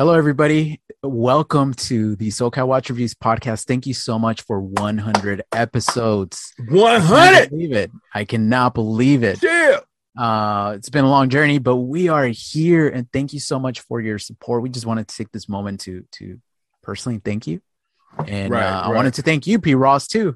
Hello, everybody. Welcome to the SoCal Watch Reviews podcast. Thank you so much for 100 episodes. 100! I cannot believe it. Yeah. It's been a long journey, but we are here, and thank you so much for your support. We just wanted to take this moment to personally thank you. And I wanted to thank you, P. Ross, too,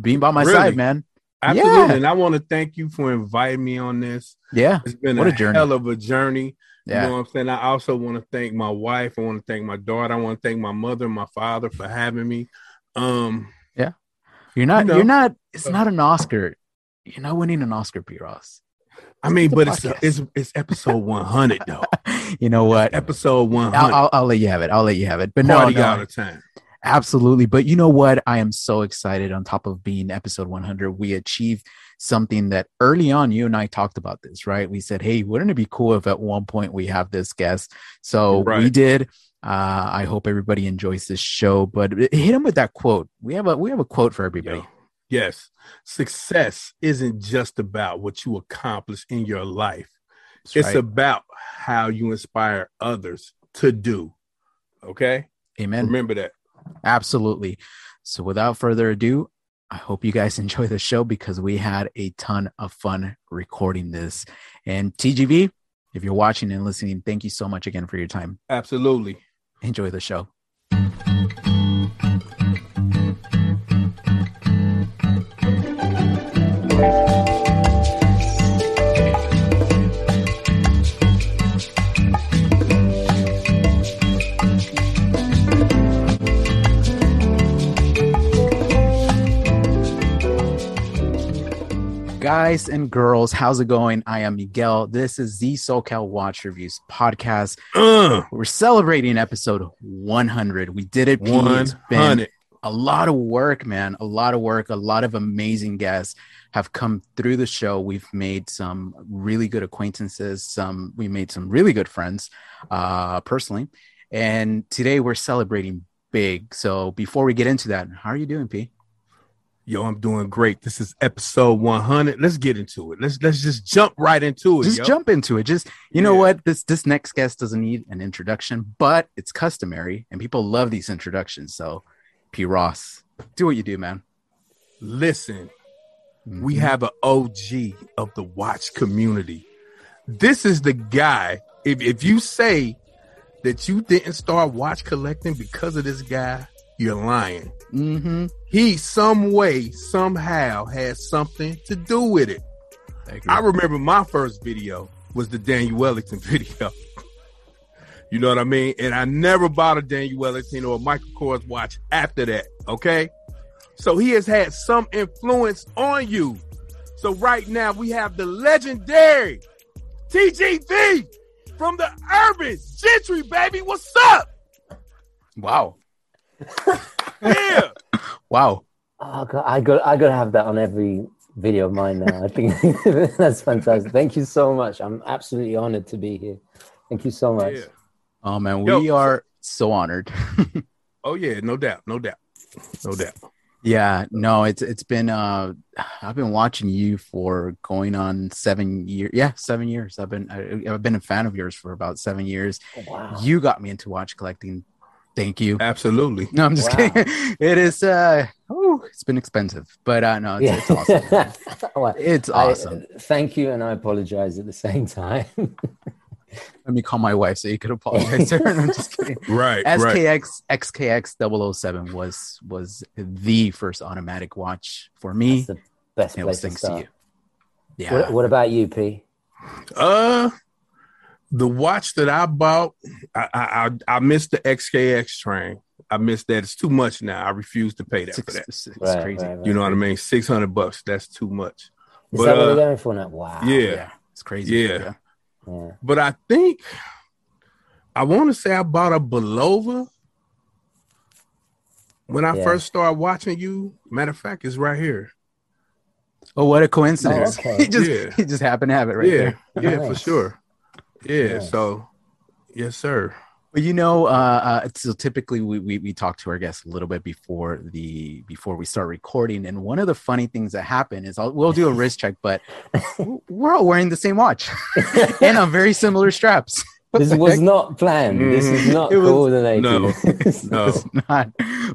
being by my side, man. Absolutely. Yeah. And I want to thank you for inviting me on this. Yeah. It's been a hell of a journey. Yeah. You know what I'm saying? I also want to thank my wife. I want to thank my daughter. I want to thank my mother and my father for having me. Yeah. It's not an Oscar. You're not winning an Oscar, P. Ross. It's episode 100 though. You know what? It's episode 100. I'll let you have it. But no, out of time. Absolutely. But you know what? I am so excited. On top of being episode 100, we achieved something that early on, you and I talked about this, right? We said, hey, wouldn't it be cool if at one point we have this guest? So we did. I hope everybody enjoys this show, but hit him with that quote. We have a quote for everybody. Yes. Success isn't just about what you accomplish in your life. It's about how you inspire others to do. Okay. Amen. Remember that. Absolutely. So without further ado, I hope you guys enjoy the show because we had a ton of fun recording this. And TGV, if you're watching and listening, thank you so much again for your time. Absolutely. Enjoy the show. Guys and girls, how's it going? I am Miguel. This is the SoCal Watch Reviews podcast. We're celebrating episode 100. We did it. 100. It's been a lot of work, man. A lot of work. A lot of amazing guests have come through the show. We've made some really good acquaintances. We made some really good friends personally. And today we're celebrating big. So before we get into that, how are you doing, P? Yo, I'm doing great. This is episode 100. Let's get into it. Let's just jump right into it. Just know what? This next guest doesn't need an introduction, but it's customary and people love these introductions. So P. Ross, do what you do, man. Listen, we have an OG of the watch community. This is the guy. If you say that you didn't start watch collecting because of this guy, you're lying. Mm-hmm. He some way, somehow had something to do with it. I remember my first video was the Daniel Wellington video. You know what I mean? And I never bought a Daniel Wellington or a Michael Kors watch after that. Okay. So he has had some influence on you. So right now we have the legendary TGV from the Urban Gentry, baby. What's up? Wow. Yeah. Wow. Oh, God, I gotta have that on every video of mine now. I think that's fantastic. Thank you so much. I'm absolutely honored to be here. Thank you so much. Yeah. Oh man, we are so honored. Oh yeah, no doubt. Yeah, no, it's been I've been watching you for going on 7 years. Yeah, 7 years. I've been a fan of yours for about 7 years. Oh, wow. You got me into watch collecting. Thank you. Absolutely. No, I'm just kidding. It is, it's been expensive, but no, it's awesome. Well, it's awesome. Thank you. And I apologize at the same time. Let me call my wife so you could apologize to her. I'm just kidding. Right. SKX, XKX 007 was the first automatic watch for me. That's the best place to thanks start. To you. Yeah. What about you, P? The watch that I bought, I missed the XKX train. I missed that. It's too much now. I refuse to pay that for that. It's crazy. Right. You know what I mean? $600. That's too much. Is that what we're going for now? Wow. Yeah. It's crazy. Yeah. But I think I want to say I bought a Belova when I first started watching you. Matter of fact, it's right here. Oh, what a coincidence! Oh, okay. he just happened to have it right there. Yeah, nice. For sure. Yeah. So, yes, sir. Well, you know, so typically we talk to our guests a little bit before we start recording. And one of the funny things that happen is we'll do a wrist check, but we're all wearing the same watch and on very similar straps. This was not planned. This is not coordinated. No, it's not.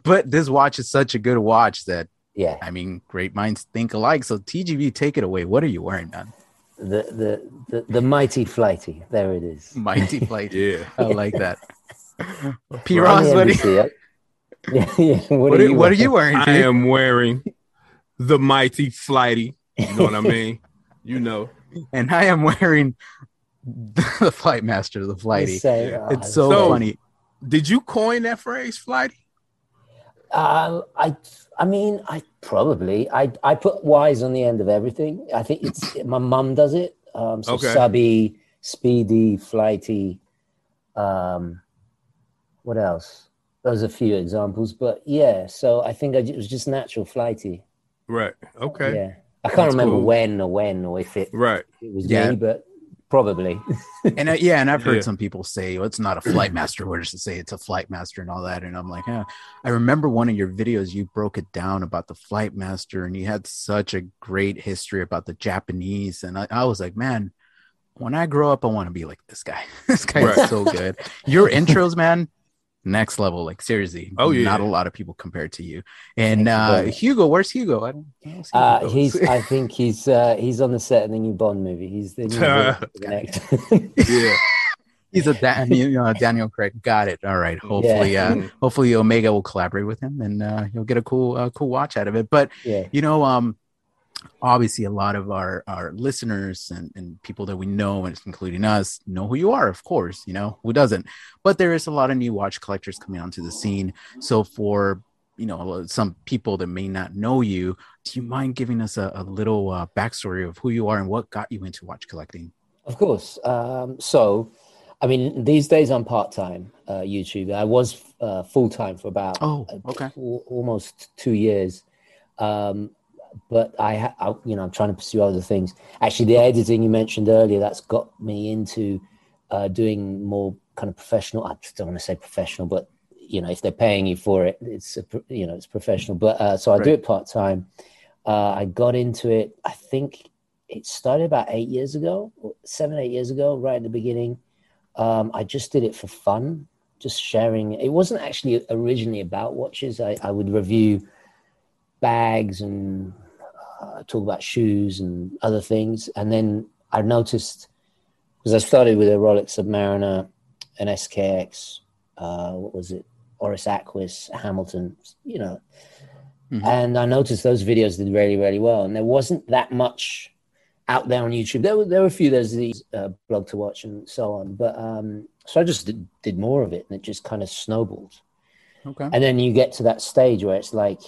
But this watch is such a good watch that, yeah, I mean, great minds think alike. So TGV, take it away. What are you wearing, man? The mighty flighty. There it is. Mighty flighty. Yeah, I like that. P. Ross, what are you wearing? I am wearing the mighty flighty. You know what I mean? You know. And I am wearing the Flight Master, the Flighty. It's so funny. Did you coin that phrase, Flighty? I put Y's on the end of everything. I think it's my mum does it. Subby, Speedy, Flighty. What else? Those are a few examples, but yeah. So I think it was just natural, Flighty. Right. Okay. Yeah. I can't remember when or if it was me, but probably. And I've heard some people say, well, it's not a Flight Master. We're just to say it's a Flight Master and all that. And I'm like, yeah. I remember one of your videos, you broke it down about the Flight Master, and you had such a great history about the Japanese. And I was like, man, when I grow up, I want to be like this guy. This guy is so good. Your intros, man. Next level, like seriously. Oh yeah, not a lot of people compared to you. And Hugo, where's Hugo? I don't see he's on the set of the new Bond movie. He's the new next. Yeah, he's a Daniel Craig. Got it. All right. Hopefully, hopefully Omega will collaborate with him, and he'll get a cool watch out of it. But obviously, a lot of our listeners and people that we know, and including us, know who you are, of course. You know, who doesn't? But there is a lot of new watch collectors coming onto the scene. So for, some people that may not know you, do you mind giving us a little backstory of who you are and what got you into watch collecting? Of course. These days I'm part-time YouTuber. I was full-time for about almost 2 years. But I'm trying to pursue other things. Actually, the editing you mentioned earlier, that's got me into doing more kind of professional. I don't want to say professional, but if they're paying you for it, it's it's professional. But so I do it part time. I got into it. I think it started about 8 years ago, right at the beginning. I just did it for fun, just sharing. It wasn't actually originally about watches. I would review bags and talk about shoes and other things. And then I noticed, because I started with a Rolex Submariner, an SKX, Oris Aquis, Hamilton, and I noticed those videos did really, really well. And there wasn't that much out there on YouTube. There were a few, there's these blog to watch and so on. But so I just did more of it, and it just kind of snowballed. Okay. And then you get to that stage where it's like,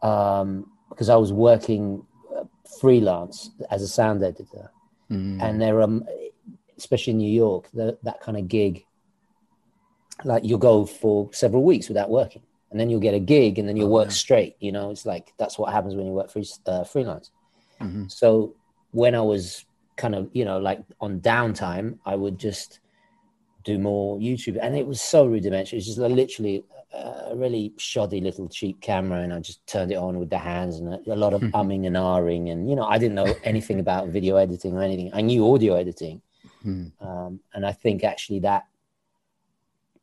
because I was working freelance as a sound editor, and there, especially in New York, that kind of gig, like you'll go for several weeks without working, and then you'll get a gig, and then you'll work straight. It's like that's what happens when you work freelance. Mm-hmm. So when I was kind of on downtime, I would just do more YouTube, and it was so rudimentary. It's just like literally a really shoddy little cheap camera, and I just turned it on with the hands, and a lot of umming and ahhing, and I didn't know anything about video editing or anything. I knew audio editing, and I think actually that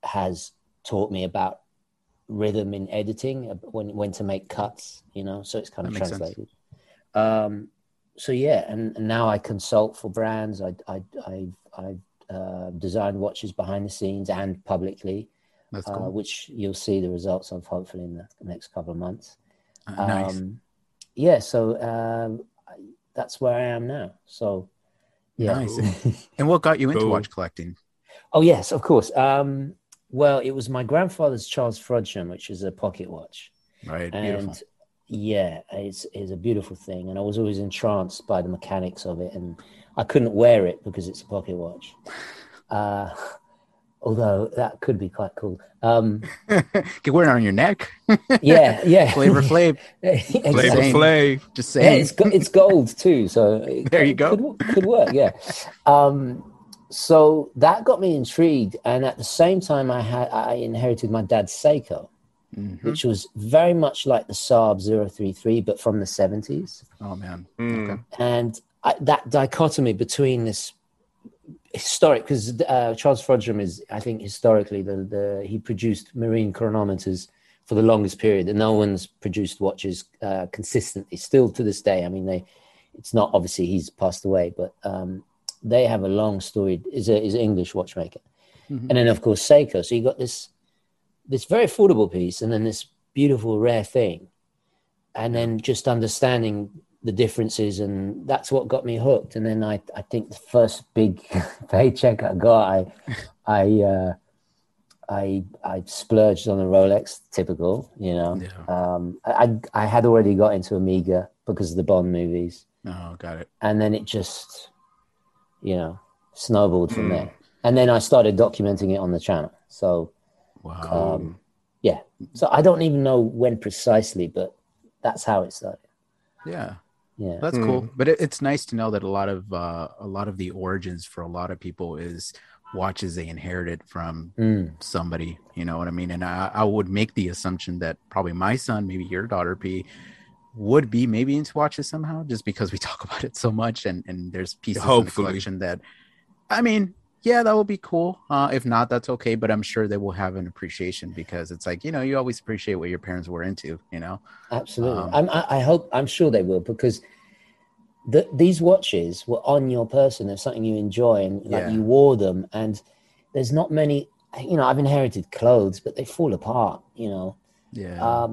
has taught me about rhythm in editing, when to make cuts. So it's kind of translated. And now I consult for brands. I've designed watches behind the scenes and publicly. That's cool. Which you'll see the results of hopefully in the next couple of months. Nice. That's where I am now. So, yeah. Nice. And what got you into watch collecting? Oh, yes, of course. It was my grandfather's Charles Frodsham, which is a pocket watch. Right, and beautiful. Yeah, it's a beautiful thing. And I was always entranced by the mechanics of it. And I couldn't wear it because it's a pocket watch. Although that could be quite cool. You can wear it on your neck. Yeah. Flavor Flav. Exactly. Flavor Flav. Just saying. Yeah, it's gold too, so there you go. Could work, yeah. So that got me intrigued, and at the same time, I inherited my dad's Seiko, which was very much like the Saab 033, but from the 70s. Oh man. Okay. And that dichotomy between this historic, because Charles Frodsham is, I think, historically he produced marine chronometers for the longest period, and no one's produced watches consistently still to this day. I mean, it's not, obviously he's passed away, but they have a long story. Is an English watchmaker, mm-hmm. and then of course Seiko. So you got this very affordable piece, and then this beautiful rare thing, and then just understanding the differences, and that's what got me hooked. And then I think the first big paycheck I got, I splurged on a Rolex, typical, you know. Yeah. I had already got into Omega because of the Bond movies. Oh, got it. And then it just, you know, snowballed from there. And then I started documenting it on the channel. So, wow. Yeah. So I don't even know when precisely, but that's how it started. Yeah. Yeah. That's cool. But it's nice to know that a lot of the origins for a lot of people is watches they inherited from somebody, you know what I mean? And I would make the assumption that probably my son, maybe your daughter, P, would be maybe into watches somehow, just because we talk about it so much, and there's pieces of the collection that, I mean, yeah, that would be cool. If not, that's okay, but I'm sure they will have an appreciation, because it's like, you know, you always appreciate what your parents were into, you know? Absolutely. I'm sure they will, because these watches were on your person. There's something you enjoy, and like you wore them, and there's not many, you know. I've inherited clothes, but they fall apart, you know? Yeah.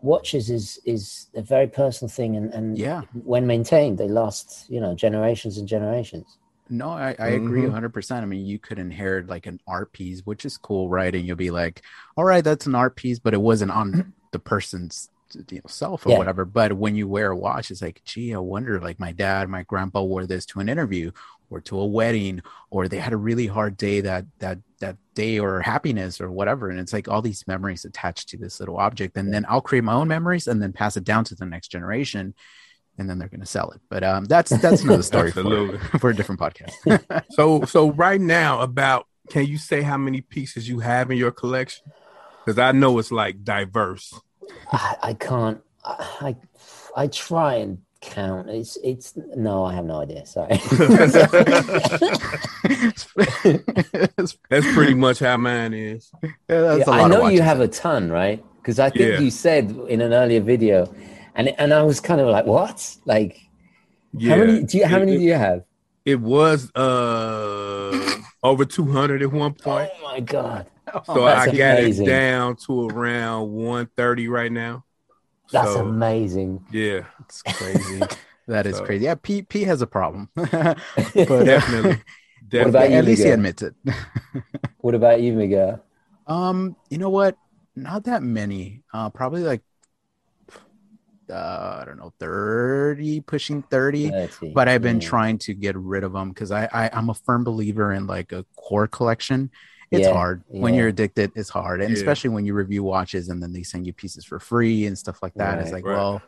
Watches is a very personal thing, and when maintained, they last, you know, generations and generations. No, I agree 100%. I mean, you could inherit like an art piece, which is cool, right? And you'll be like, all right, that's an art piece, but it wasn't on the person's self or whatever. But when you wear a watch, it's like, gee, I wonder, like my dad, my grandpa wore this to an interview or to a wedding, or they had a really hard day that day, or happiness or whatever. And it's like all these memories attached to this little object. And then I'll create my own memories and then pass it down to the next generation, and then they're going to sell it. But that's another story for a different podcast. So right now, can you say how many pieces you have in your collection? Because I know it's like diverse. I can't. I try and count. It's no, I have no idea. Sorry. That's pretty much how mine is. Yeah, I know you have a ton, right? Because I think you said in an earlier video, and I was kind of like, what? Like, how many do you have? It was over 200 at one point. Oh my god. So I got it down to around 130 right now. That's amazing. Yeah, it's crazy. That is crazy. Yeah, P has a problem. But definitely. What about you, at least he admits it. What about you, Miguel? You know what? Not that many. Probably like I don't know, 30, pushing 30. But I've been trying to get rid of them, because I'm a firm believer in like a core collection. It's hard. When you're addicted, it's hard. And especially when you review watches and then they send you pieces for free and stuff like that. Right, it's like, well,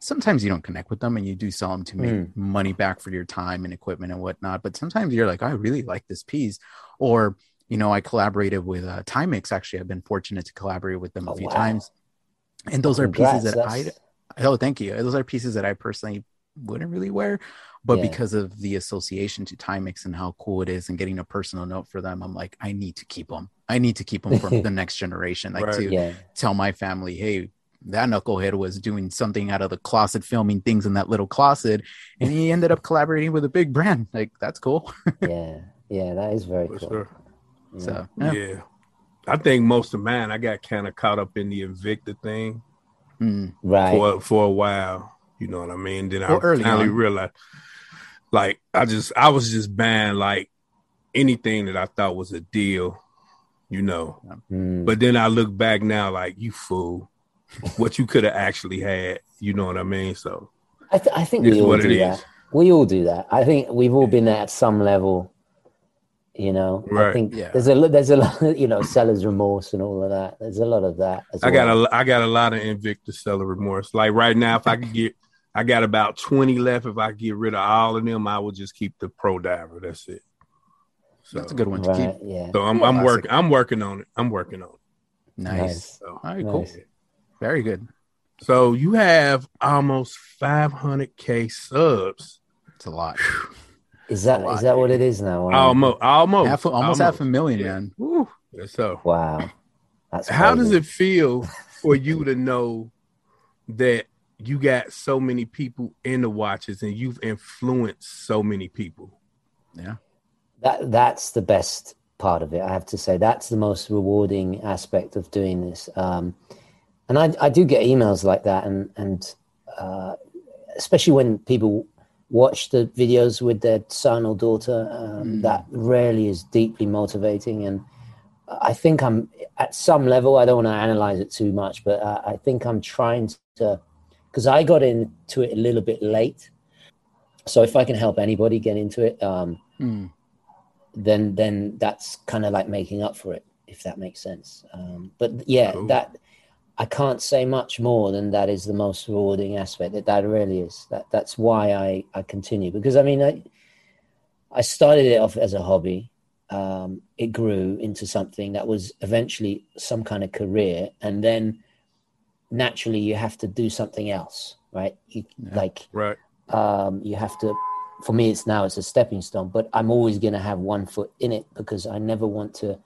sometimes you don't connect with them and you do sell them to make money back for your time and equipment and whatnot. But sometimes you're like, I really like this piece. Or, you know, I collaborated with Timex. Actually, I've been fortunate to collaborate with them a few times. And those are pieces oh, thank you. Those are pieces that I personally wouldn't really wear. But because of the association to Timex and how cool it is, and getting a personal note for them, I'm like, I need to keep them. I need to keep them for the next generation. Like to tell my family, hey, that knucklehead was doing something out of the closet, filming things in that little closet, and he ended up collaborating with a big brand. Like, that's cool. Yeah, that is very cool. Sure. Yeah. So I think most of mine, I got kind of caught up in the Invicta thing, for a while. You know what I mean? Then I finally realized, like, I was just buying like anything that I thought was a deal, you know. But then I look back now, like, you fool, what you could have actually had. You know what I mean? So I think we all do that. We all do that. I think we've all been there at some level. You know, I think there's a lot of, you know, seller's remorse and all of that. There's a lot of that. I got a lot of Invicta seller remorse. Like right now, if I could get, I got about 20 left. If I get rid of all of them, I would just keep the Pro Diver. That's it. So that's a good one to keep. Yeah. So I'm working on it. Nice. So, all right, cool. Very good. So you have almost 500K subs. It's a lot. Is that what it is now? Almost half a million, man. Woo. So wow, that's crazy. How does it feel for you to know that you got so many people in the watches and you've influenced so many people? Yeah, that's the best part of it. I have to say that's the most rewarding aspect of doing this. And I do get emails like that, and especially when people watch the videos with their son or daughter, that really is deeply motivating. And I think I'm at some level, I don't want to analyze it too much, but I think I'm trying to, because I got into it a little bit late. So if I can help anybody get into it, then that's kind of like making up for it, if that makes sense. But yeah, cool. That I can't say much more than that is the most rewarding aspect. That really is. That's why I continue, because I mean, I started it off as a hobby. It grew into something that was eventually some kind of career. And then naturally you have to do something else, right? You have to, for me, it's a stepping stone, but I'm always going to have one foot in it because I never want to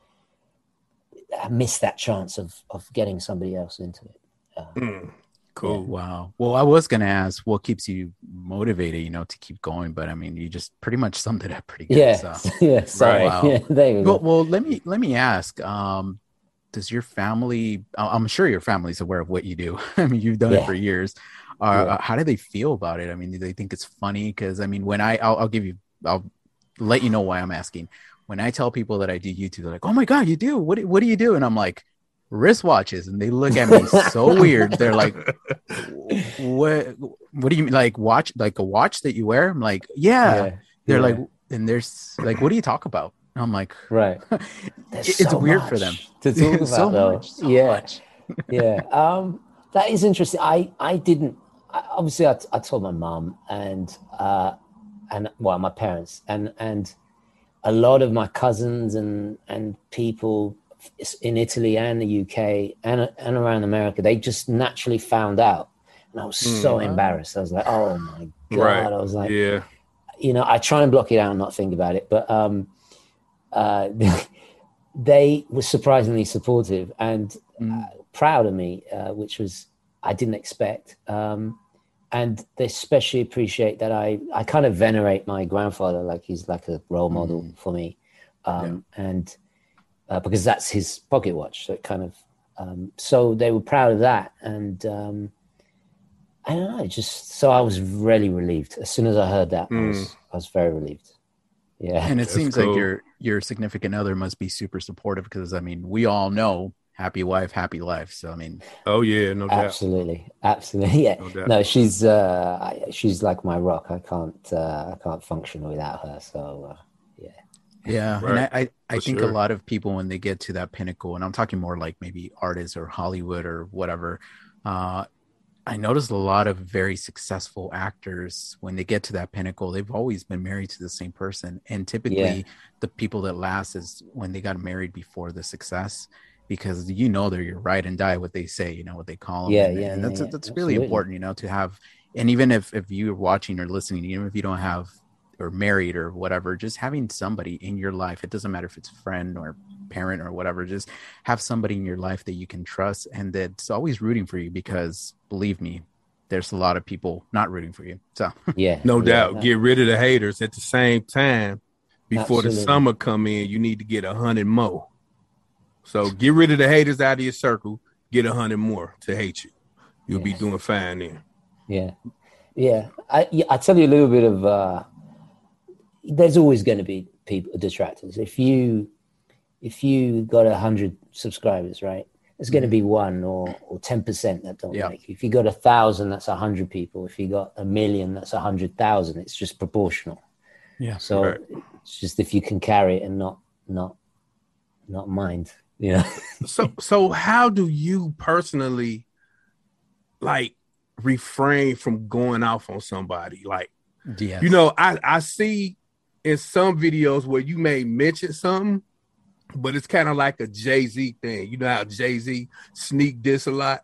miss that chance of getting somebody else into it. Cool. Yeah. Wow. Well, I was going to ask what keeps you motivated, to keep going, but I mean, you just pretty much summed it up pretty good. Yeah. So. Yeah. Sorry. Wow. Yeah, there you go. Well, let me ask, does your family, I'm sure your family's aware of what you do. I mean, you've done it for years. How do they feel about it? I mean, do they think it's funny? Because I mean, when I'll let you know why I'm asking. When I tell people that I do YouTube, they're like, "Oh my God, you do? What do you do?" And I'm like, "Wristwatches." And they look at me so weird. They're like, "What do you mean? Like watch? Like a watch that you wear?" I'm like, "Yeah." They're like, and there's like, "What do you talk about?" And I'm like, "Right." It's so weird for them. To talk about, so much. Yeah. That is interesting. I told my mom and my parents and a lot of my cousins and people in Italy and the UK and around America, they just naturally found out. And I was so embarrassed. I was like, oh my God. Right. I was like, I try and block it out and not think about it. But they were surprisingly supportive and proud of me, which was, I didn't expect. And they especially appreciate that I kind of venerate my grandfather, like he's like a role model for me. And because that's his pocket watch. So it kind of, so they were proud of that. And I don't know, so I was really relieved. As soon as I heard that, I was very relieved. Yeah. And it seems like your significant other must be super supportive because, I mean, we all know happy wife, happy life. So, I mean, oh yeah, no doubt. Absolutely. Yeah. No, she's like my rock. I can't function without her. So yeah. Yeah. Right. And I think a lot of people when they get to that pinnacle, and I'm talking more like maybe artists or Hollywood or whatever. I noticed a lot of very successful actors when they get to that pinnacle, they've always been married to the same person. And typically the people that last is when they got married before the success. Because they're your ride and die, what they say, what they call them. And that's really important, to have. And even if you're watching or listening, even if you don't have or married or whatever, just having somebody in your life, it doesn't matter if it's a friend or parent or whatever, just have somebody in your life that you can trust and that's always rooting for you. Because believe me, there's a lot of people not rooting for you. So no doubt, get rid of the haters. At the same time, before the summer come in, you need to get 100 more. So get rid of the haters out of your circle, get 100 more to hate you. You'll be doing fine then. Yeah. Yeah. I tell you a little bit of, there's always going to be people, detractors. If you got 100 subscribers, right, there's going to be one or 10% that don't like you. If you got 1,000, that's 100 people. If you got 1,000,000, that's 100,000. It's just proportional. Yeah. So it's just if you can carry it and not mind. Yeah. So how do you personally like refrain from going off on somebody? Like, I see in some videos where you may mention something, but it's kind of like a Jay-Z thing. You know how Jay-Z sneak diss a lot?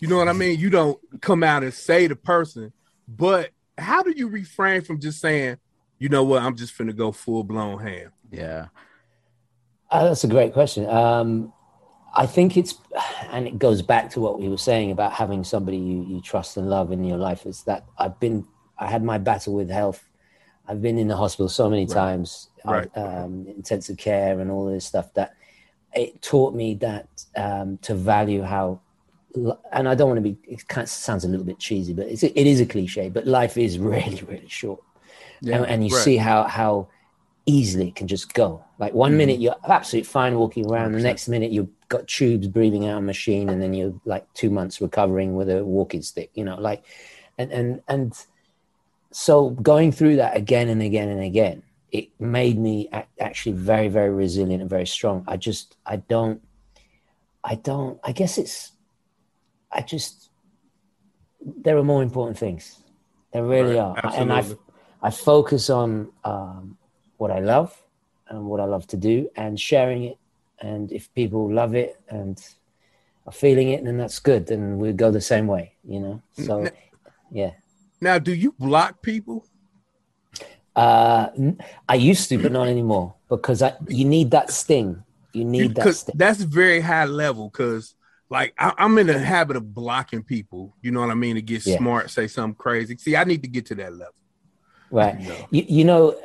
You know what I mean? You don't come out and say the person, but how do you refrain from just saying, you know what, I'm just finna go full blown ham? Yeah, that's a great question. I think it's, and it goes back to what we were saying about having somebody you trust and love in your life. It's that I had my battle with health. I've been in the hospital so many times, intensive care and all this stuff, that it taught me that to value how, and I don't want to be, it kind of sounds a little bit cheesy, but it is a cliche, but life is really, really short. Yeah, and you see how easily it can just go. Like one minute you're absolutely fine walking around, 100%. The next minute you've got tubes breathing out a machine, and then you're like 2 months recovering with a walking stick, you know, like, and so going through that again and again and again, it made me actually very, very resilient and very strong. I guess there are more important things. There really are. Absolutely. And I focus on what I love and what I love to do and sharing it. And if people love it and are feeling it, then that's good. Then we'll go the same way, you know? So, yeah. Now, do you block people? I used to, but not anymore, because you need that sting. You need that sting. That's very high level, because like I'm in the habit of blocking people. You know what I mean? To get smart, say something crazy. See, I need to get to that level. Right. You know,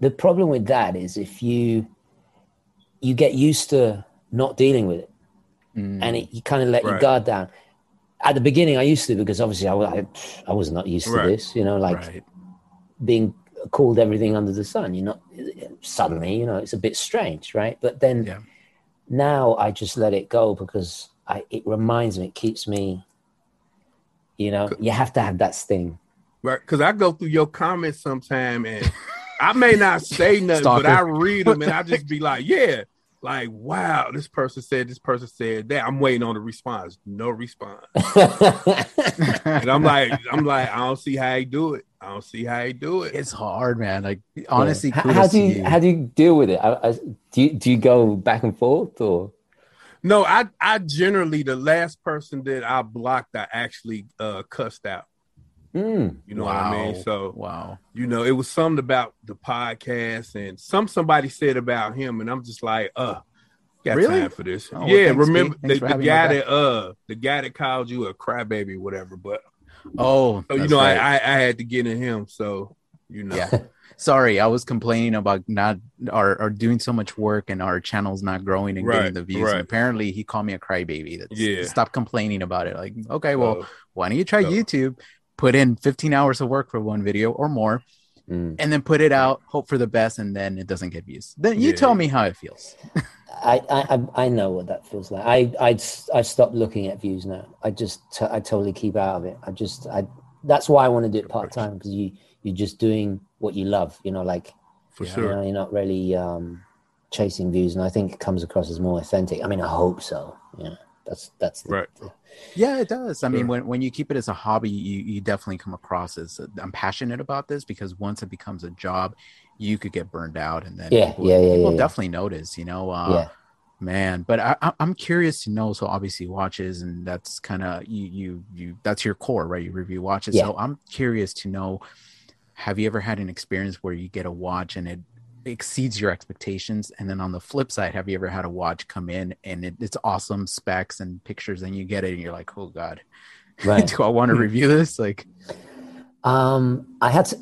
the problem with that is if you get used to not dealing with it, and you kind of let your guard down. At the beginning, I used to, because obviously I was not used to this, you know, like being called everything under the sun. You're not suddenly, you know, it's a bit strange, right? But then now I just let it go, because it reminds me, it keeps me, you know, you have to have that sting. Right, because I go through your comments sometime, and I may not say nothing, but I read them, and I just be like, yeah. Like, wow, this person said that. I'm waiting on the response. No response. And I'm like, I don't see how he do it. It's hard, man. Like, honestly, how do you deal with it? Do you go back and forth, or? No, I generally, the last person that I blocked, I actually cussed out. You know what I mean? So, you know, it was something about the podcast, and somebody said about him, and I'm just like, got time for this. Oh, yeah, well, remember the guy that called you a crybaby, whatever. But so, you know, right. I had to get in him. So, you know, sorry, I was complaining about not or doing so much work and our channel's not growing and getting the views. And apparently, he called me a crybaby. Stop complaining about it. Like, okay, well, why don't you try YouTube? Put in 15 hours of work for one video or more, and then put it out, hope for the best, and then it doesn't get views. Then you tell me how it feels. I know what that feels like. I stopped looking at views now. I totally keep out of it. That's why I want to do it part-time, because you're just doing what you love, you know, like, for sure. You know, you're not really chasing views, and I think it comes across as more authentic. I mean, I hope so, yeah. That's right. Yeah, it does. I mean, when you keep it as a hobby, you definitely come across as I'm passionate about this, because once it becomes a job, you could get burned out, and then people definitely notice, you know, man. But I'm curious to know. So obviously watches, and that's kind of you that's your core, right? You review watches. Yeah. So I'm curious to know, have you ever had an experience where you get a watch and it exceeds your expectations, and then on the flip side, have you ever had a watch come in and it's awesome specs and pictures, and you get it and you're like, oh god, do I want to review this? Like, I had to,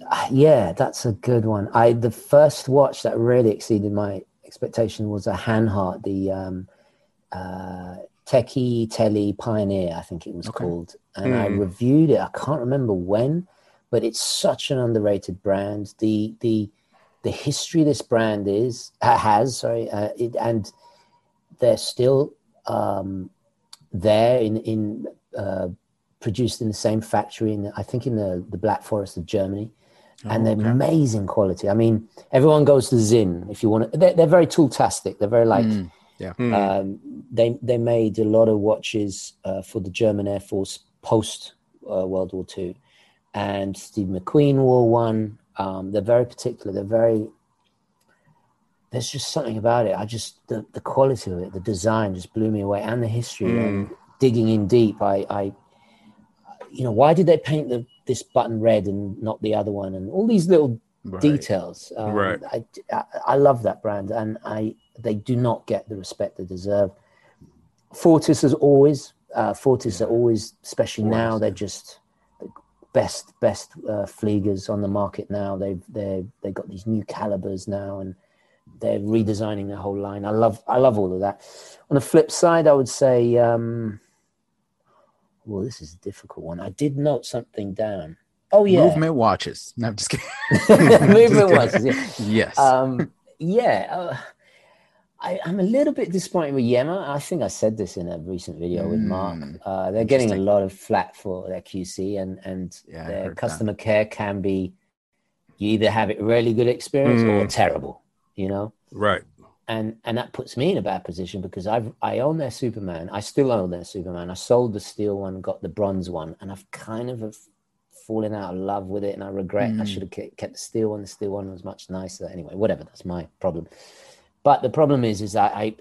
that's a good one. The first watch that really exceeded my expectation was a Hanhart, the Techie Telly Pioneer, I think it was called, and I reviewed it. I can't remember when, but it's such an underrated brand. The history this brand has, and they're still there in produced in the same factory, I think in the Black Forest of Germany, and they're amazing quality. I mean, everyone goes to Zinn if you want to. They're very tool-tastic. They're very like they made a lot of watches for the German Air Force post World War II, and Steve McQueen wore one. They're very particular. There's just something about it. The quality of it, the design just blew me away, and the history. And digging in deep, why did they paint this button red and not the other one? And all these little details. I love that brand, and they do not get the respect they deserve. Fortis is always, Fortis are always, especially now, they're just the best Fliegers on the market now. They've got these new calibers now, and they're redesigning their whole line. I love all of that. On the flip side, I would say, well, this is a difficult one. I did note something down. Oh yeah, Movement watches. No, I'm just kidding. Movement watches. Yeah. Yes. I'm a little bit disappointed with Yema. I think I said this in a recent video with Mark. They're getting a lot of flack for their QC, and their customer care can be, you either have a really good experience or terrible. You know, right? And that puts me in a bad position because I own their Superman. I still own their Superman. I sold the steel one, got the bronze one, and I've kind of fallen out of love with it, and I regret I should have kept the steel one. The steel one was much nicer. Anyway, whatever, that's my problem. But the problem is I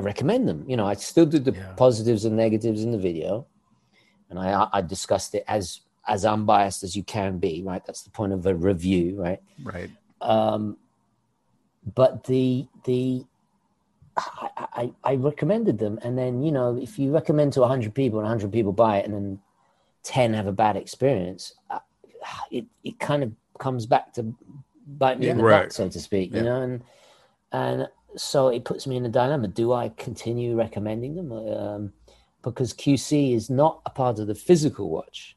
recommend them. You know, I still did the positives and negatives in the video, and I discussed it as unbiased as you can be, right? That's the point of a review, right? Right. But I recommended them, and then, you know, if you recommend to 100 people and 100 people buy it, and then 10 have a bad experience, it kind of comes back to bite me in the butt, so to speak, you know, and so it puts me in a dilemma. Do I continue recommending them? Because QC is not a part of the physical watch,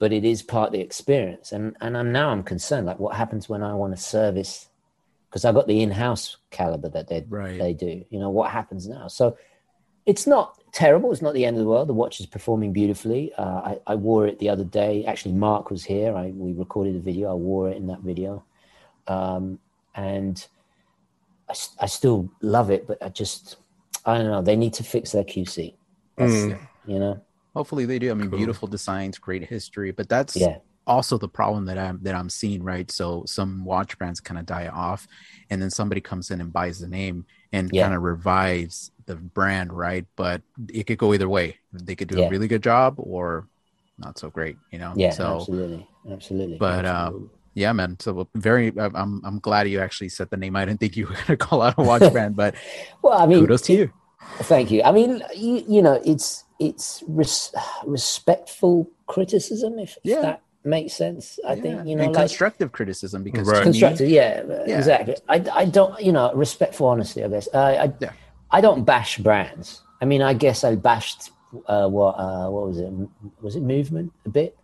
but it is part of the experience. And I'm concerned, like, what happens when I want to service, because I got the in-house caliber that they do, you know, what happens now? So it's not terrible. It's not the end of the world. The watch is performing beautifully. I wore it the other day. Actually, Mark was here. We recorded a video. I wore it in that video. And I still love it, but I don't know. They need to fix their QC. You know? Hopefully they do. I mean, beautiful designs, great history, but that's... Yeah. Also, the problem that I'm seeing, right? So some watch brands kind of die off, and then somebody comes in and buys the name and kind of revives the brand, right? But it could go either way. They could do a really good job or not so great, you know? Yeah, so, absolutely. But yeah, man. So I'm glad you actually said the name. I didn't think you were going to call out a watch brand, but well, I mean, kudos to you. Thank you. I mean, you know, it's respectful criticism, if that makes sense. I think, you know, and like constructive criticism, because constructive exactly. I don't, you know, respectful honesty, I guess. I don't bash brands. I mean, I guess I bashed what was it? Was it Movement a bit?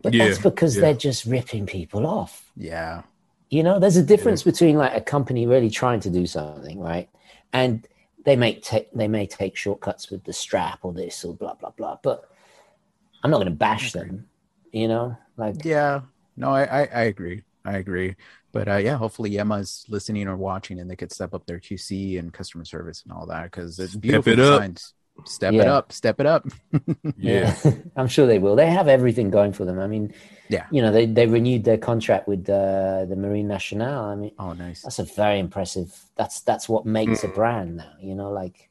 But that's because they're just ripping people off. Yeah. You know, there's a difference between like a company really trying to do something, right? And they may take shortcuts with the strap or this or blah blah blah, but I'm not going to bash them. You know, like, I agree. But hopefully Yema's listening or watching, and they could step up their QC and customer service and all that, because it's beautiful designs. Step it up. I'm sure they will. They have everything going for them. I mean, you know, they renewed their contract with the Marine Nationale. I mean, oh, nice. That's a very impressive. That's what makes a brand now. You know, like.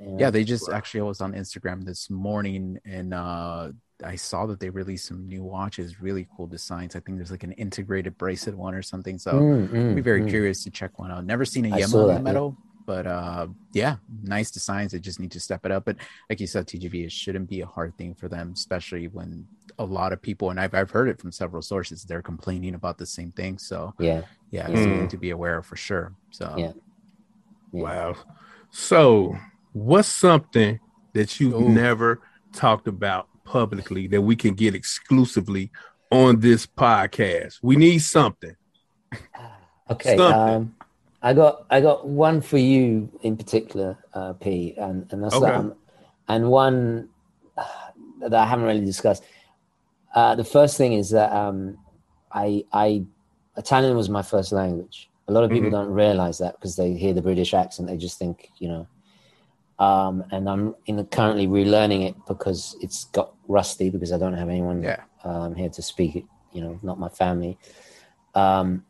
You know, they just actually, I was on Instagram this morning, and I saw that they released some new watches, really cool designs. I think there's like an integrated bracelet one or something. So I'd be very curious to check one out. Never seen a Yema metal, but nice designs. They just need to step it up. But like you said, TGV, it shouldn't be a hard thing for them, especially when a lot of people, and I've heard it from several sources, they're complaining about the same thing. So it's something to be aware of for sure. So wow. So what's something that you've never talked about publicly that we can get exclusively on this podcast? We need something. Okay. I got one for you in particular, P, and that's that one, and one that I haven't really discussed. The first thing is that Italian was my first language. A lot of people don't realize that because they hear the British accent. They just think, you know, and I'm currently relearning it because it's got rusty because I don't have anyone here to speak it, you know, not my family. I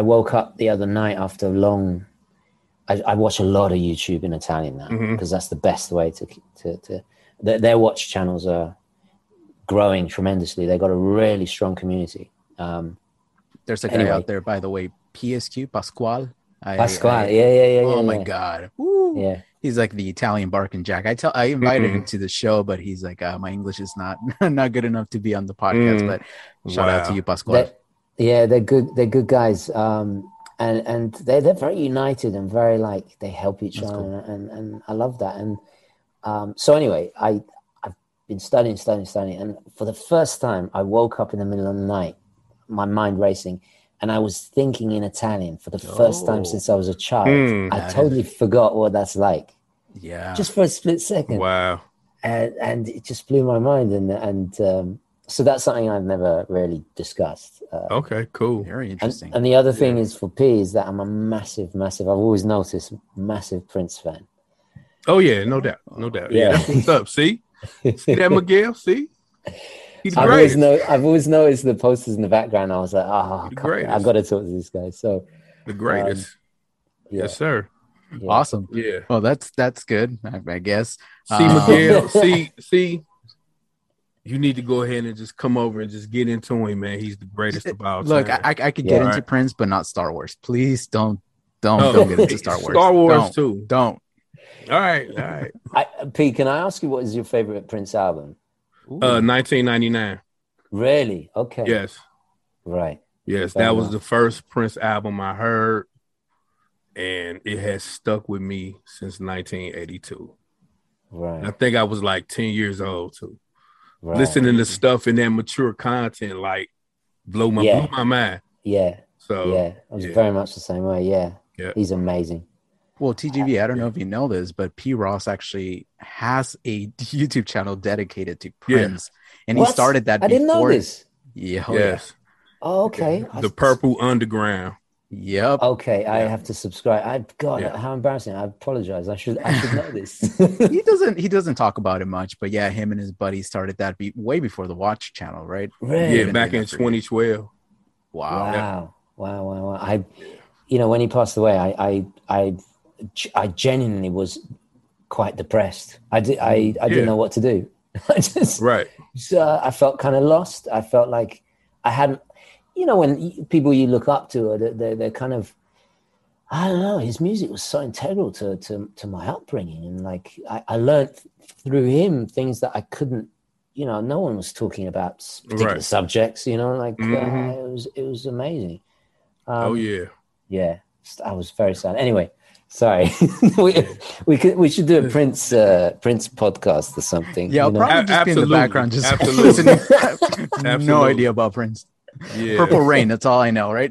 woke up the other night after a long, I watch a lot of YouTube in Italian now because that's the best way to their watch channels are growing tremendously. They got a really strong community. There's a guy out there, by the way, PSQ, Pasquale. Pasquale, yeah. Oh my God. Woo. Yeah. He's like the Italian barking jack. I invited him to the show, but he's like, my English is not good enough to be on the podcast. But shout out to you, Pasquale. They're good guys, and they're very united and very like they help each other, cool. and I love that. And so anyway, I've been studying, and for the first time, I woke up in the middle of the night, my mind racing. And I was thinking in Italian for the first time since I was a child. I totally forgot what that's like. Yeah. Just for a split second. Wow. And it just blew my mind. And so that's something I've never really discussed. Okay, cool. Very interesting. And the other thing is for P is that I'm a massive, I've always noticed, massive Prince fan. Oh, yeah, no doubt. Yeah, that's what's up. See that, Miguel? See? I've always noticed the posters in the background. I was like, I've got to talk to this guy. So the greatest. Yes, sir. Yeah. Awesome. Yeah. Well, that's good, I guess. See, Miguel, you need to go ahead and just come over and just get into him, man. He's the greatest of all time. Look, I could get into Prince, but not Star Wars. Please don't get into Star Wars. Star Wars too. Don't. All right. P, can I ask you what is your favorite Prince album? 1999. Really? Okay. Yes. Right. Yes, that was the first Prince album I heard, and it has stuck with me since 1982. Right. I think I was like 10 years old too. Right. Listening to stuff and that mature content like blew my mind. Yeah. So I was very much the same way. Yeah. Yeah. He's amazing. Well, TGV, I don't know if you know this, but P. Ross actually has a YouTube channel dedicated to Prince. Yeah. And he started that before. I didn't know this. Yeah. Yes. Oh, okay. The Purple Underground. Yep. Okay, I have to subscribe. How embarrassing. I apologize. I should know this. He doesn't talk about it much, but yeah, him and his buddy started that way before the Watch channel, right? Really? Yeah, back in 2012. Wow. When he passed away, I genuinely was quite depressed. I didn't know what to do. I felt kind of lost. I felt like I hadn't, when people you look up to, they're kind of, I don't know, his music was so integral to my upbringing. And like, I learned through him things that I couldn't, no one was talking about particular subjects, it was amazing. Yeah. I was very sad. Anyway. Sorry, we should do a Prince podcast or something. Yeah, I'll probably just be in the background, just listening. No idea about Prince. Yeah. Purple Rain, that's all I know, right?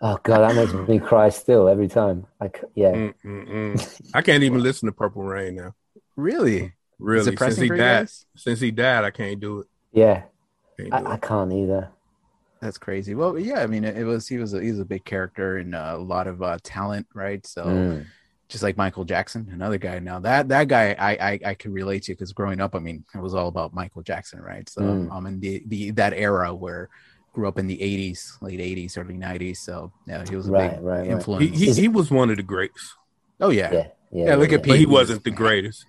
Oh God, that makes me cry still every time. I can't even listen to Purple Rain now. Really, since he died, I can't do it. Yeah, I can't either. That's crazy. Well, yeah, I mean, he was a big character and a lot of talent, right? So just like Michael Jackson, another guy. Now that guy I could relate to because growing up, I mean, it was all about Michael Jackson, right? So I'm in the that era where grew up in the 80s, late 80s, early 90s. So yeah, he was a big influence. He was one of the greats. Oh yeah. Yeah, look at Pete. He wasn't the greatest.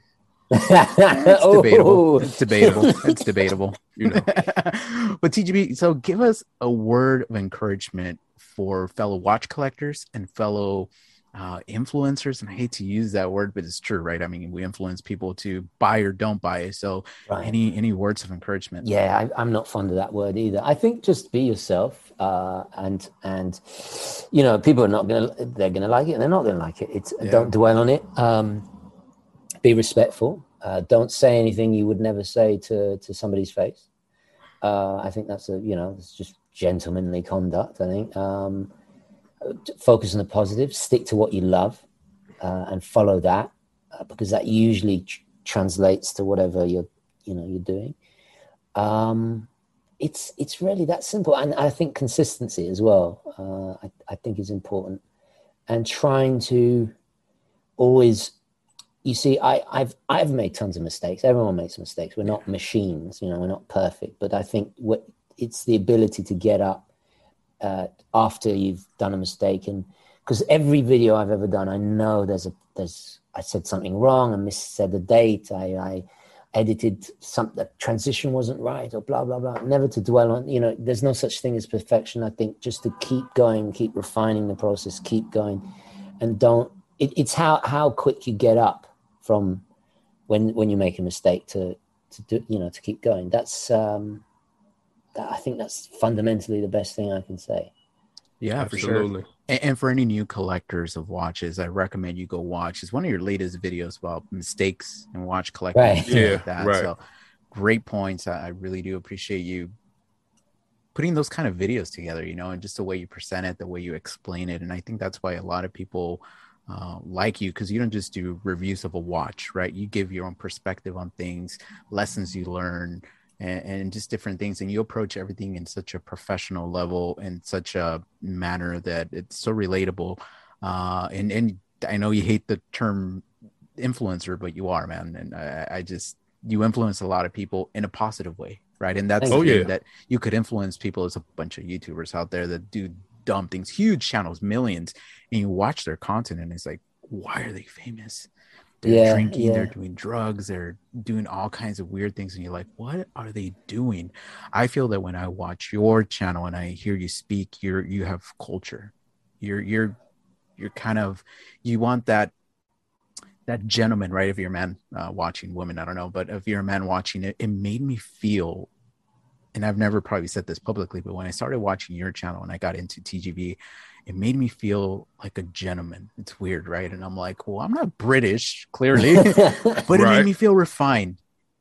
It's debatable. But TGB, so give us a word of encouragement for fellow watch collectors and fellow influencers. And I hate to use that word, but it's true, right? I mean, we influence people to buy or don't buy. So any words of encouragement? Yeah, I'm not fond of that word either. I think just be yourself. And people are they're going to like it and they're not going to like it. Don't dwell on it. Be respectful. Don't say anything you would never say to somebody's face. I think that's it's just gentlemanly conduct. I think focus on the positive, stick to what you love, and follow that because that usually translates to whatever you're doing. It's really that simple, and I think consistency as well. I think is important, and trying to always. You see, I've made tons of mistakes. Everyone makes mistakes. We're not machines, we're not perfect. But I think it's the ability to get up after you've done a mistake, and because every video I've ever done, I know I said something wrong, I missaid the date, I edited some, the transition wasn't right or blah, blah, blah, never to dwell on, you know, there's no such thing as perfection. I think just to keep going, keep refining the process, keep going, and don't, it's how quick you get up from when you make a mistake to do, you know, to keep going. That's, I think that's fundamentally the best thing I can say. Yeah, absolutely. For sure. And for any new collectors of watches, I recommend you go watch. It's one of your latest videos about mistakes and watch collecting. Right. Yeah, like that. Right. So great points. I really do appreciate you putting those kind of videos together, you know, and just the way you present it, the way you explain it. And I think that's why a lot of people like you, because you don't just do reviews of a watch, right? You give your own perspective on things, lessons you learn, and just different things, and you approach everything in such a professional level, in such a manner that it's so relatable. And I know you hate the term influencer, but you are, man. And I just, you influence a lot of people in a positive way, right? And that's that you could influence people. There's a bunch of YouTubers out there that do dumb things, huge channels, millions, and you watch their content and it's like, why are they famous? They're drinking, they're doing drugs, they're doing all kinds of weird things. And you're like, what are they doing? I feel that when I watch your channel and I hear you speak, you have culture. You're kind of, you want that gentleman, right? If you're a man watching women, I don't know, but if you're a man watching it, it made me feel, and I've never probably said this publicly, but when I started watching your channel and I got into TGV, it made me feel like a gentleman. It's weird, right? And I'm like, well, I'm not British, clearly, but it made me feel refined.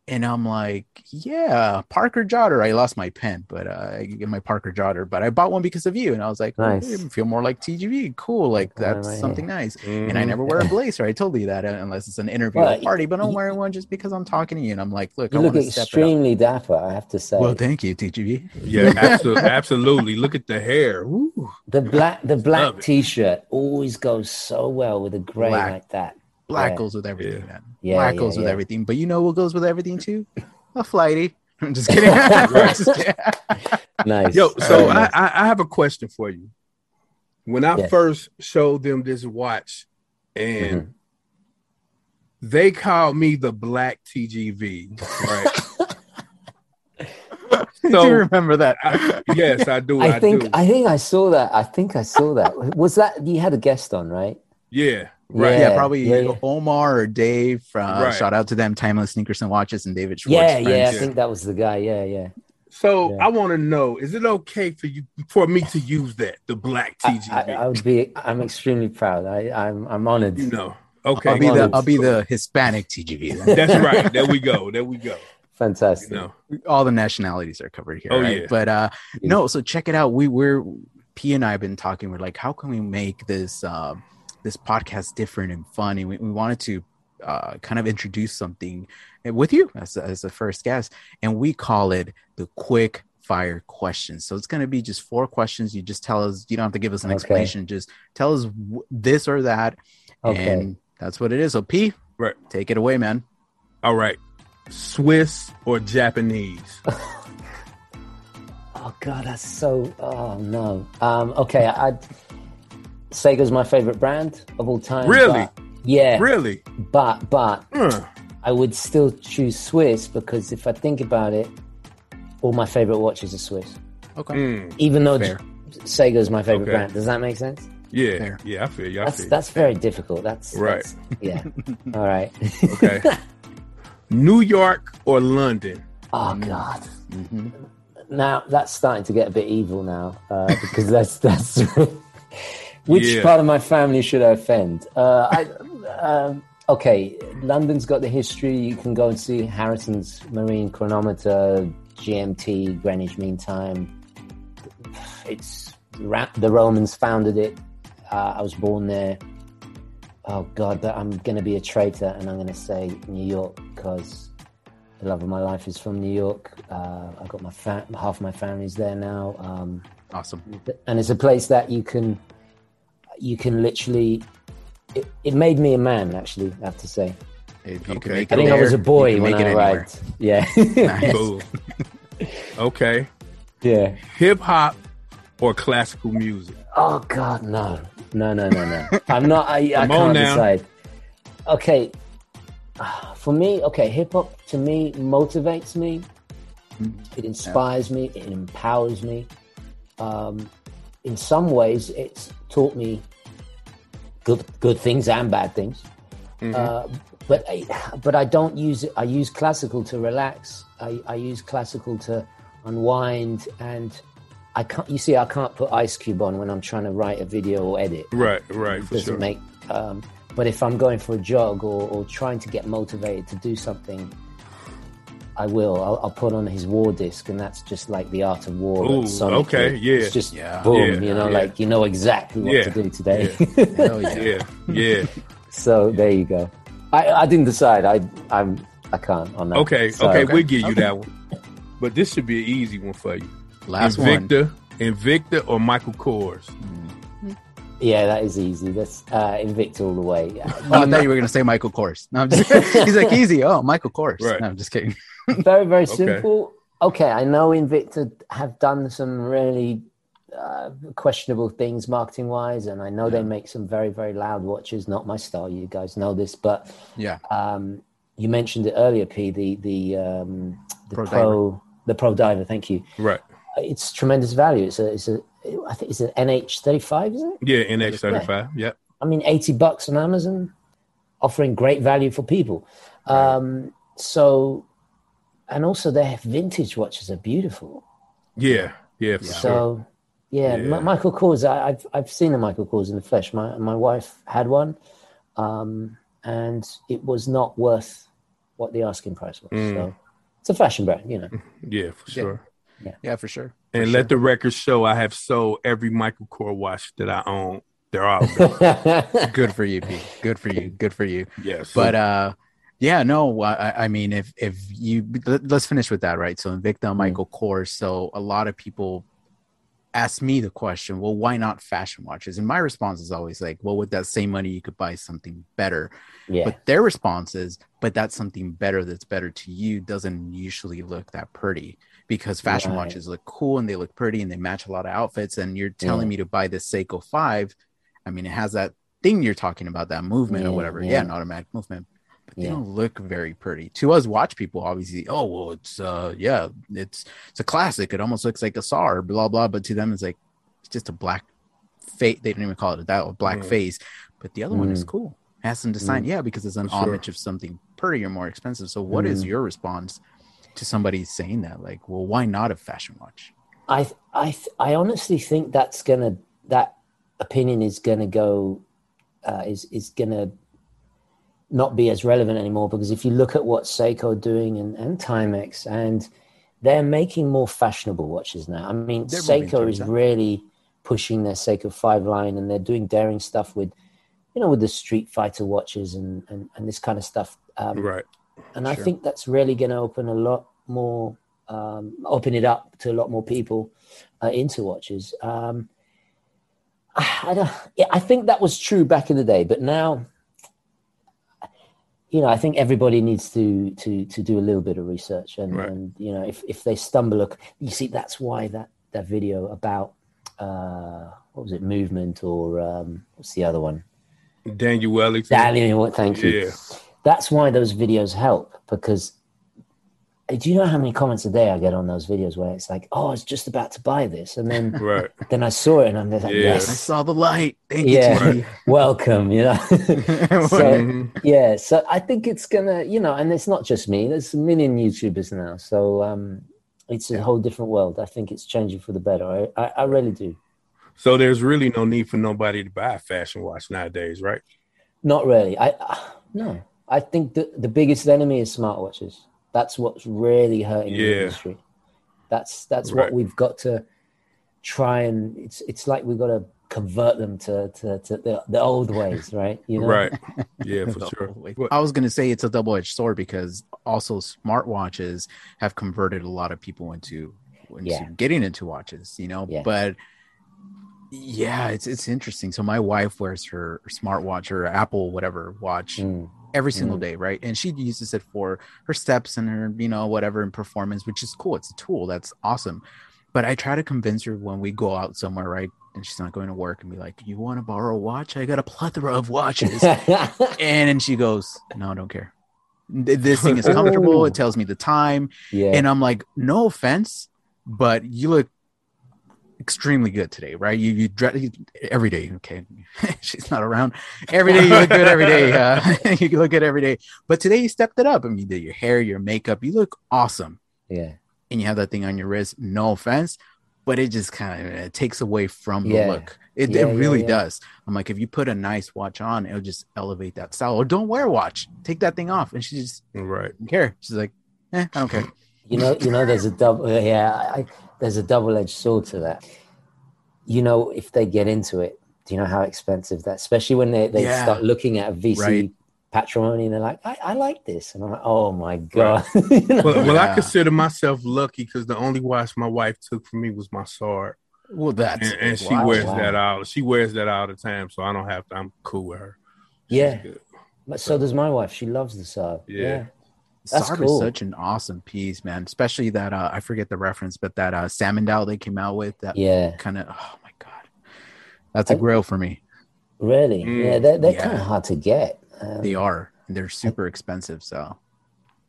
And I'm like, yeah, Parker Jotter. I lost my pen, but I get my Parker Jotter, but I bought one because of you. And I was like, nice. Oh, I feel more like TGV. Cool. Like that's something nice. Mm. And I never wear a blazer. I told you that unless it's an interview or party, but I'm wearing one just because I'm talking to you. And I'm like, look, I look extremely dapper, I have to say. Well, thank you, TGV. Yeah, absolutely. Look at the hair. Ooh. The black t-shirt always goes so well with a gray like that. Black goes with everything, man. Yeah, black goes with everything. But you know what goes with everything too? A flighty. I'm just kidding. Nice. Yo, so I have a question for you. When I first showed them this watch, and they called me the Black TGV, right? So, do you remember that? Yes, I do. I think I do. I think I saw that. Was that you had a guest on, right? Yeah. Right. Yeah, probably Omar or Dave from shout out to them, Timeless Sneakers and Watches, and David Schwartz. Yeah, Prince. I think that was the guy. Yeah. So I want to know, is it okay for me to use that, the Black TGV? I would be. I'm extremely proud. I'm honored. You know, okay. I'll be the Hispanic TGV. Then. That's right. There we go. Fantastic. You know. All the nationalities are covered here. Oh yeah. But no. So check it out. P and I have been talking. We're like, how can we make this podcast different and fun, and we wanted to kind of introduce something with you as the first guest, and we call it the quick fire questions. So it's going to be just 4 questions. You just tell us, you don't have to give us an explanation, just tell us this or that, and that's what it is. So P, take it away, man. All right. Swiss or Japanese? Oh God, that's so, oh no. Okay. Seigo's my favorite brand of all time. Really? Yeah. Really? But I would still choose Swiss, because if I think about it, all my favorite watches are Swiss. Okay. Even though Seigo's my favorite brand. Does that make sense? Yeah. Fair. Yeah, I feel you. That's very difficult. That's all right. Okay. New York or London? Oh, God. Mm-hmm. Now, that's starting to get a bit evil now, because that's... Which part of my family should I offend? Okay, London's got the history. You can go and see Harrison's Marine Chronometer, GMT, Greenwich Mean Time. It's the Romans founded it. I was born there. Oh, God, but I'm going to be a traitor, and I'm going to say New York, because the love of my life is from New York. I've got half my family's there now. Awesome. And it's a place that you can literally, it made me a man, actually, I have to say. I was a boy when I arrived. Yeah. Cool. Okay. Yeah. Hip hop or classical music? Oh God, no. I'm not, I can't decide. Okay. For me, okay, hip-hop to me motivates me. It inspires me. It empowers me. In some ways, it's taught me good things and bad things. Mm-hmm. But I don't use it. I use classical to relax. I use classical to unwind, and I can't. You see, I can't put Ice Cube on when I'm trying to write a video or edit. Right, for sure. But if I'm going for a jog or trying to get motivated to do something, I will. I'll put on his war disc, and that's just like the art of war. Ooh, Sonic, okay, yeah. It's just boom, like you know exactly what to do today. Yeah, yeah. So there you go. I didn't decide. I can't on that. Okay, we'll give you that one. But this should be an easy one for you. Last one. Invicta or Michael Kors? Yeah, that is easy. That's Invicta all the way. I thought you were going to say Michael Kors. No, I'm just he's like, easy. Oh, Michael Kors. Right. No, I'm just kidding. Very, very simple. Okay, I know Invicta have done some really questionable things marketing-wise, and I know they make some very, very loud watches. Not my style. You guys know this, but you mentioned it earlier, P. The Pro Diver. Thank you. Right. It's tremendous value. I think it's an NH35, isn't it? Yeah, NH35. Yeah. I mean, $80 on Amazon, offering great value for people. So, and also their vintage watches are beautiful. Yeah. So, Michael Kors. I've seen a Michael Kors in the flesh. My wife had one, and it was not worth what the asking price was. So, it's a fashion brand, you know. Yeah, for sure. Yeah, for sure. And let the record show I have sold every Michael Kors watch that I own. They're all good. Good for you, Pete. Good for you. Yes. But I mean, if you let's finish with that, right? So Invicta, Michael Kors. So a lot of people ask me the question, well, why not fashion watches? And my response is always like, well, with that same money, you could buy something better. Yeah. But their response is, but that's something better that's better to you doesn't usually look that pretty. Because fashion watches look cool and they look pretty and they match a lot of outfits. And you're telling me to buy this Seiko 5. I mean, it has that thing you're talking about, that movement or whatever. Yeah, an automatic movement. But they don't look very pretty. To us watch people, obviously, oh, well, it's, it's a classic. It almost looks like a SAR, blah, blah. But to them, it's like, it's just a black face. They don't even call it a black face. But the other one is cool. It has some design. Yeah, because it's an homage of something prettier, more expensive. So what is your response to somebody saying that, like, well, why not a fashion watch? I honestly think that opinion is gonna go, is gonna not be as relevant anymore, because if you look at what Seiko are doing and Timex, and they're making more fashionable watches now. I mean, they're Seiko is really pushing their Seiko 5 line, and they're doing daring stuff with, you know, with the Street Fighter watches and this kind of stuff. Right. And I think that's really going to open a lot more, open it up to a lot more people into watches. I think that was true back in the day, but now, you know, I think everybody needs to do a little bit of research, and you know, if they stumble, you see, that's why that video about what was it, Movement, or what's the other one? Daniel Wellington. Daniel, thank you. Yeah. That's why those videos help, because do you know how many comments a day I get on those videos where it's like, oh, I was just about to buy this. And then then I saw it and I'm just like, yes. I saw the light. Thank you. Right. Welcome, you know. So I think it's going to, you know, and it's not just me. There's a million YouTubers now. So it's a whole different world. I think it's changing for the better. I really do. So there's really no need for nobody to buy a fashion watch nowadays, right? Not really. No. I think the biggest enemy is smartwatches. That's what's really hurting the industry. That's what we've got to try, and it's like we've got to convert them to the old ways, right? You know? Right. Yeah, for sure. I was going to say it's a double-edged sword, because also smartwatches have converted a lot of people into getting into watches, you know, but yeah, it's interesting. So my wife wears her smartwatch, or Apple, whatever watch, every single day, right? And she uses it for her steps and her, you know, whatever, and performance, which is cool. It's a tool. That's awesome. But I try to convince her when we go out somewhere, right? And she's not going to work, and be like, you want to borrow a watch? I got a plethora of watches. and she goes, no, I don't care. This thing is comfortable. It tells me the time. Yeah. And I'm like, no offense, but you look extremely good today, right? You every day. Okay. She's not around. Every day you look good every day. You look good every day. But today you stepped it up. I mean, you did your hair, your makeup. You look awesome. Yeah. And you have that thing on your wrist. No offense, but it just kind of takes away from the look. It really does. I'm like, if you put a nice watch on, it'll just elevate that style. Or don't wear a watch. Take that thing off. And she just didn't care. She's like, I don't care. You know, there's a double. There's a double-edged sword to that. You know, if they get into it, do you know how expensive that? Especially when they start looking at a VC patrimony, and they're like, "I like this," and I'm like, "Oh my god!" Right. You know? Well, I consider myself lucky because the only watch my wife took from me was my Sword. Well, that's and she wears that out. She wears that all the time, so I don't have to. I'm cool with her. She's good. So does my wife. She loves the Sword. Yeah. Sarb is such an awesome piece, man. Especially that I forget the reference, but that Salmon Dial they came out with. That kind of oh my god, that's a grail for me. Really? Yeah, they're kind of hard to get. They are. They're super expensive. So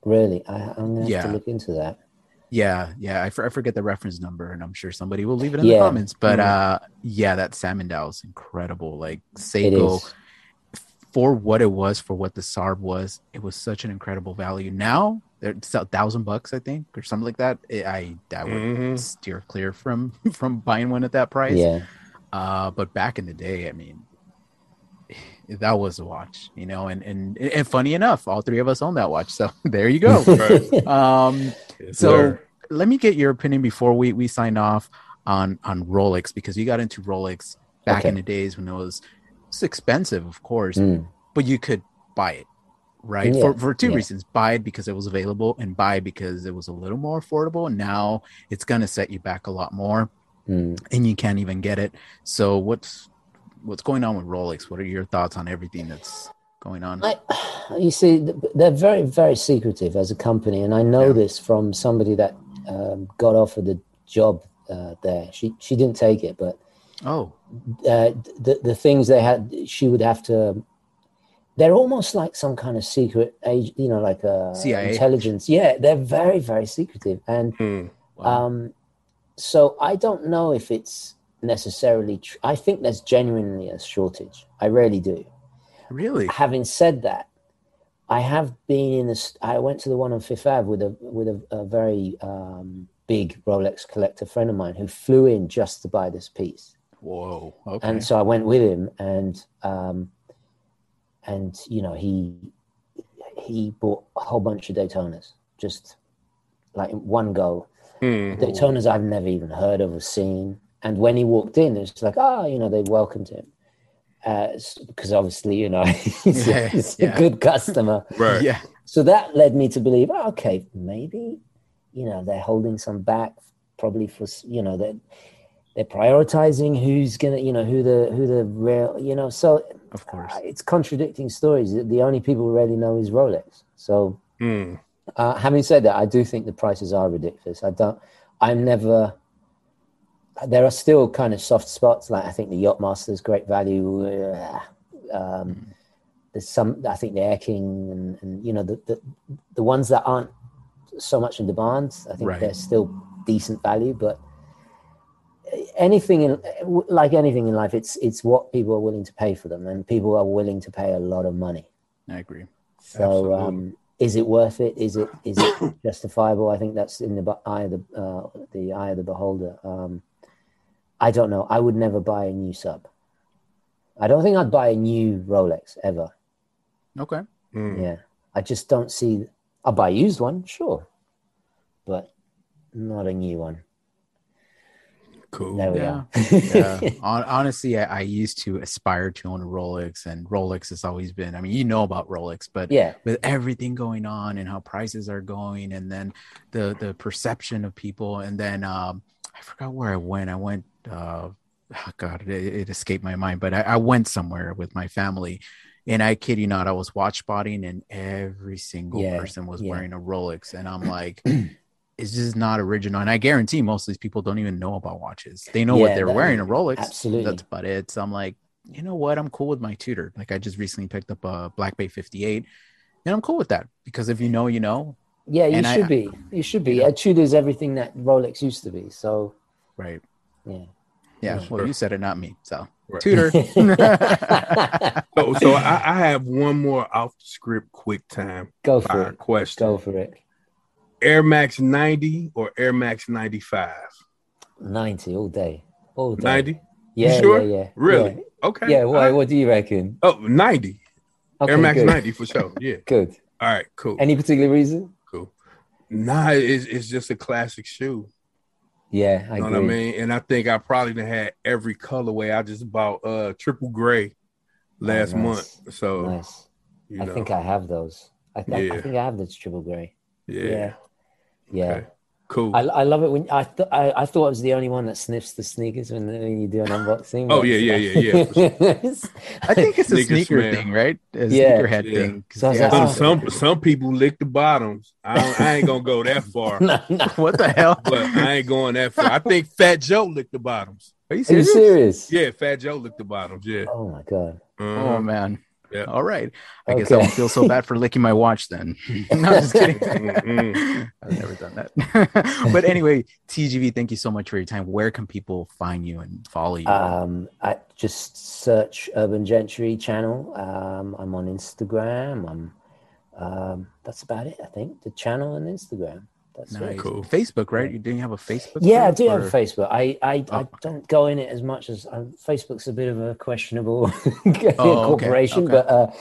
really, I'm gonna have to look into that. Yeah. I forget the reference number, and I'm sure somebody will leave it in the comments. But that Salmon Dial is incredible. Like Seiko. For what it was, for what the Sarb was, it was such an incredible value. Now it's $1,000 bucks, I think, or something like that. I would steer clear from buying one at that price. Yeah. But back in the day, I mean, that was a watch, you know. And funny enough, all three of us own that watch. So there you go. Right. So let me get your opinion before we sign off on Rolex, because you got into Rolex back in the days when it was. It's expensive, of course, but you could buy it, right? Yeah. For two reasons. Buy it because it was available, and buy it because it was a little more affordable. Now it's going to set you back a lot more, and you can't even get it. So what's going on with Rolex? What are your thoughts on everything that's going on? You see, they're very, very secretive as a company, and I know this from somebody that got offered a job there. She didn't take it, but the things they had, she would have to. They're almost like some kind of secret agent, you know, like a CIA intelligence. Yeah, they're very, very secretive, and so I don't know if it's necessarily. I think there's genuinely a shortage. I really do. Really. Having said that, I have been in this. I went to the one on Fifth Ave with a very big Rolex collector friend of mine who flew in just to buy this piece. Whoa! Okay. And so I went with him, and you know he bought a whole bunch of Daytonas, just like in one go. Daytonas I've never even heard of or seen. And when he walked in, it's like, you know, they welcomed him because obviously, you know, he's a good customer, right? Yeah. So that led me to believe, okay, maybe you know they're holding some back, probably for you know that. They're prioritizing who's gonna, you know, who the real, you know. So of course, it's contradicting stories. The only people we really know is Rolex. So, having said that, I do think the prices are ridiculous. There are still kind of soft spots. Like I think the Yachtmaster's great value. There's some. I think the Air King and you know the ones that aren't so much in demand. I think they're still decent value, but. Anything in life, it's what people are willing to pay for them, and people are willing to pay a lot of money. I agree. So, is it worth it? Is it justifiable? I think that's in the eye of the beholder. I don't know. I would never buy a new sub. I don't think I'd buy a new Rolex ever. Okay. Yeah, I just don't see. I'll buy a used one, sure, but not a new one. Cool. Yeah. Honestly, I used to aspire to own a Rolex, and Rolex has always been, I mean, you know about Rolex, but with everything going on and how prices are going, and then the perception of people, and then I forgot where I went it escaped my mind, but I went somewhere with my family, and I kid you not, I was watch spotting, and every single person was wearing a Rolex, and I'm like it's just not original. And I guarantee most of these people don't even know about watches. They know what they're wearing, a Rolex. Absolutely. That's about it. So I'm like, you know what? I'm cool with my Tudor. Like I just recently picked up a Black Bay 58. And I'm cool with that because if you know, you know. Yeah, you should be. You should be. Yeah. Tudor's everything that Rolex used to be. So, right. Yeah. Yeah. Well, sure. You said it, not me. So, right. Tudor. So I have one more off script quick time. Go for it. Question. Go for it. Air Max 90 or Air Max 95? 90 all day. All day. 90? Yeah. You sure? Yeah. Really? Yeah. Okay. Yeah. Well, what do you reckon? Oh, 90. Okay, Air Max 90 for sure. Yeah. Good. All right. Cool. Any particular reason? Cool. Nah, it's just a classic shoe. Yeah, I agree. You know what I mean? And I think I probably done had every colorway. I just bought triple gray last month. So nice. I think I have those. I think I have those triple gray. Yeah. Yeah. Yeah. Okay. Cool. I love it when I thought I was the only one that sniffs the sneakers when you do an unboxing. Oh yeah. Sure. I think it's a sneaker thing, right? A sneakerhead thing. So some people lick the bottoms. I ain't gonna go that far. No. What the hell? But I ain't going that far. I think Fat Joe licked the bottoms. Are you serious? Yeah, Fat Joe licked the bottoms. Yeah. Oh my god. Oh man. Yeah. All right. I guess I don't feel so bad for licking my watch then. No, I'm just kidding. I've never done that. But anyway, TGV, thank you so much for your time. Where can people find you and follow you? I just search Urban Gentry channel. I'm on Instagram. That's about it, I think. The channel and Instagram. That's nice. Cool. Facebook, right? You didn't have a Facebook? Yeah, I do have a Facebook. I don't go in it as much as Facebook's a bit of a questionable corporation, but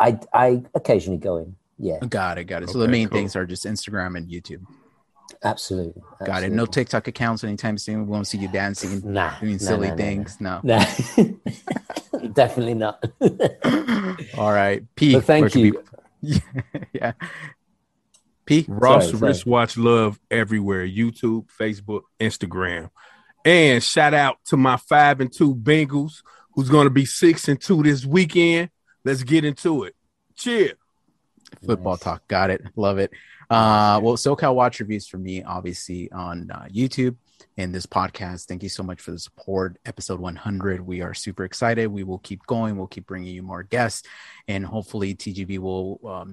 I occasionally go in. Yeah, got it. So the main things are just Instagram and YouTube. Absolutely. Got it. No TikTok accounts anytime soon. We won't see you dancing, doing silly things. No. Definitely not. All right, P. But thank you. Yeah. P. Ross Wristwatch Love everywhere. YouTube, Facebook, Instagram. And shout out to my 5-2 Bengals, who's going to be 6-2 this weekend. Let's get into it. Cheer. Football talk. Got it. Love it. Well, SoCal Watch Reviews for me, obviously, on YouTube and this podcast. Thank you so much for the support. Episode 100. We are super excited. We will keep going. We'll keep bringing you more guests. And hopefully TGV will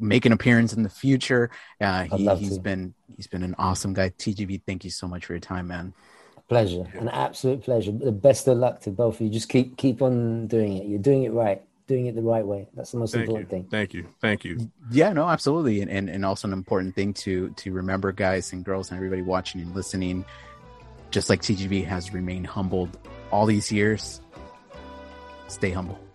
make an appearance in the future. He's been an awesome guy. TGV, thank you so much for your time, man. Pleasure. An absolute pleasure. The best of luck to both of you. Just keep on doing it. You're doing it right. Doing it the right way. That's the most important thing. Thank you. Yeah, no, absolutely. And also an important thing to remember, guys and girls and everybody watching and listening, just like TGV has remained humbled all these years, stay humble.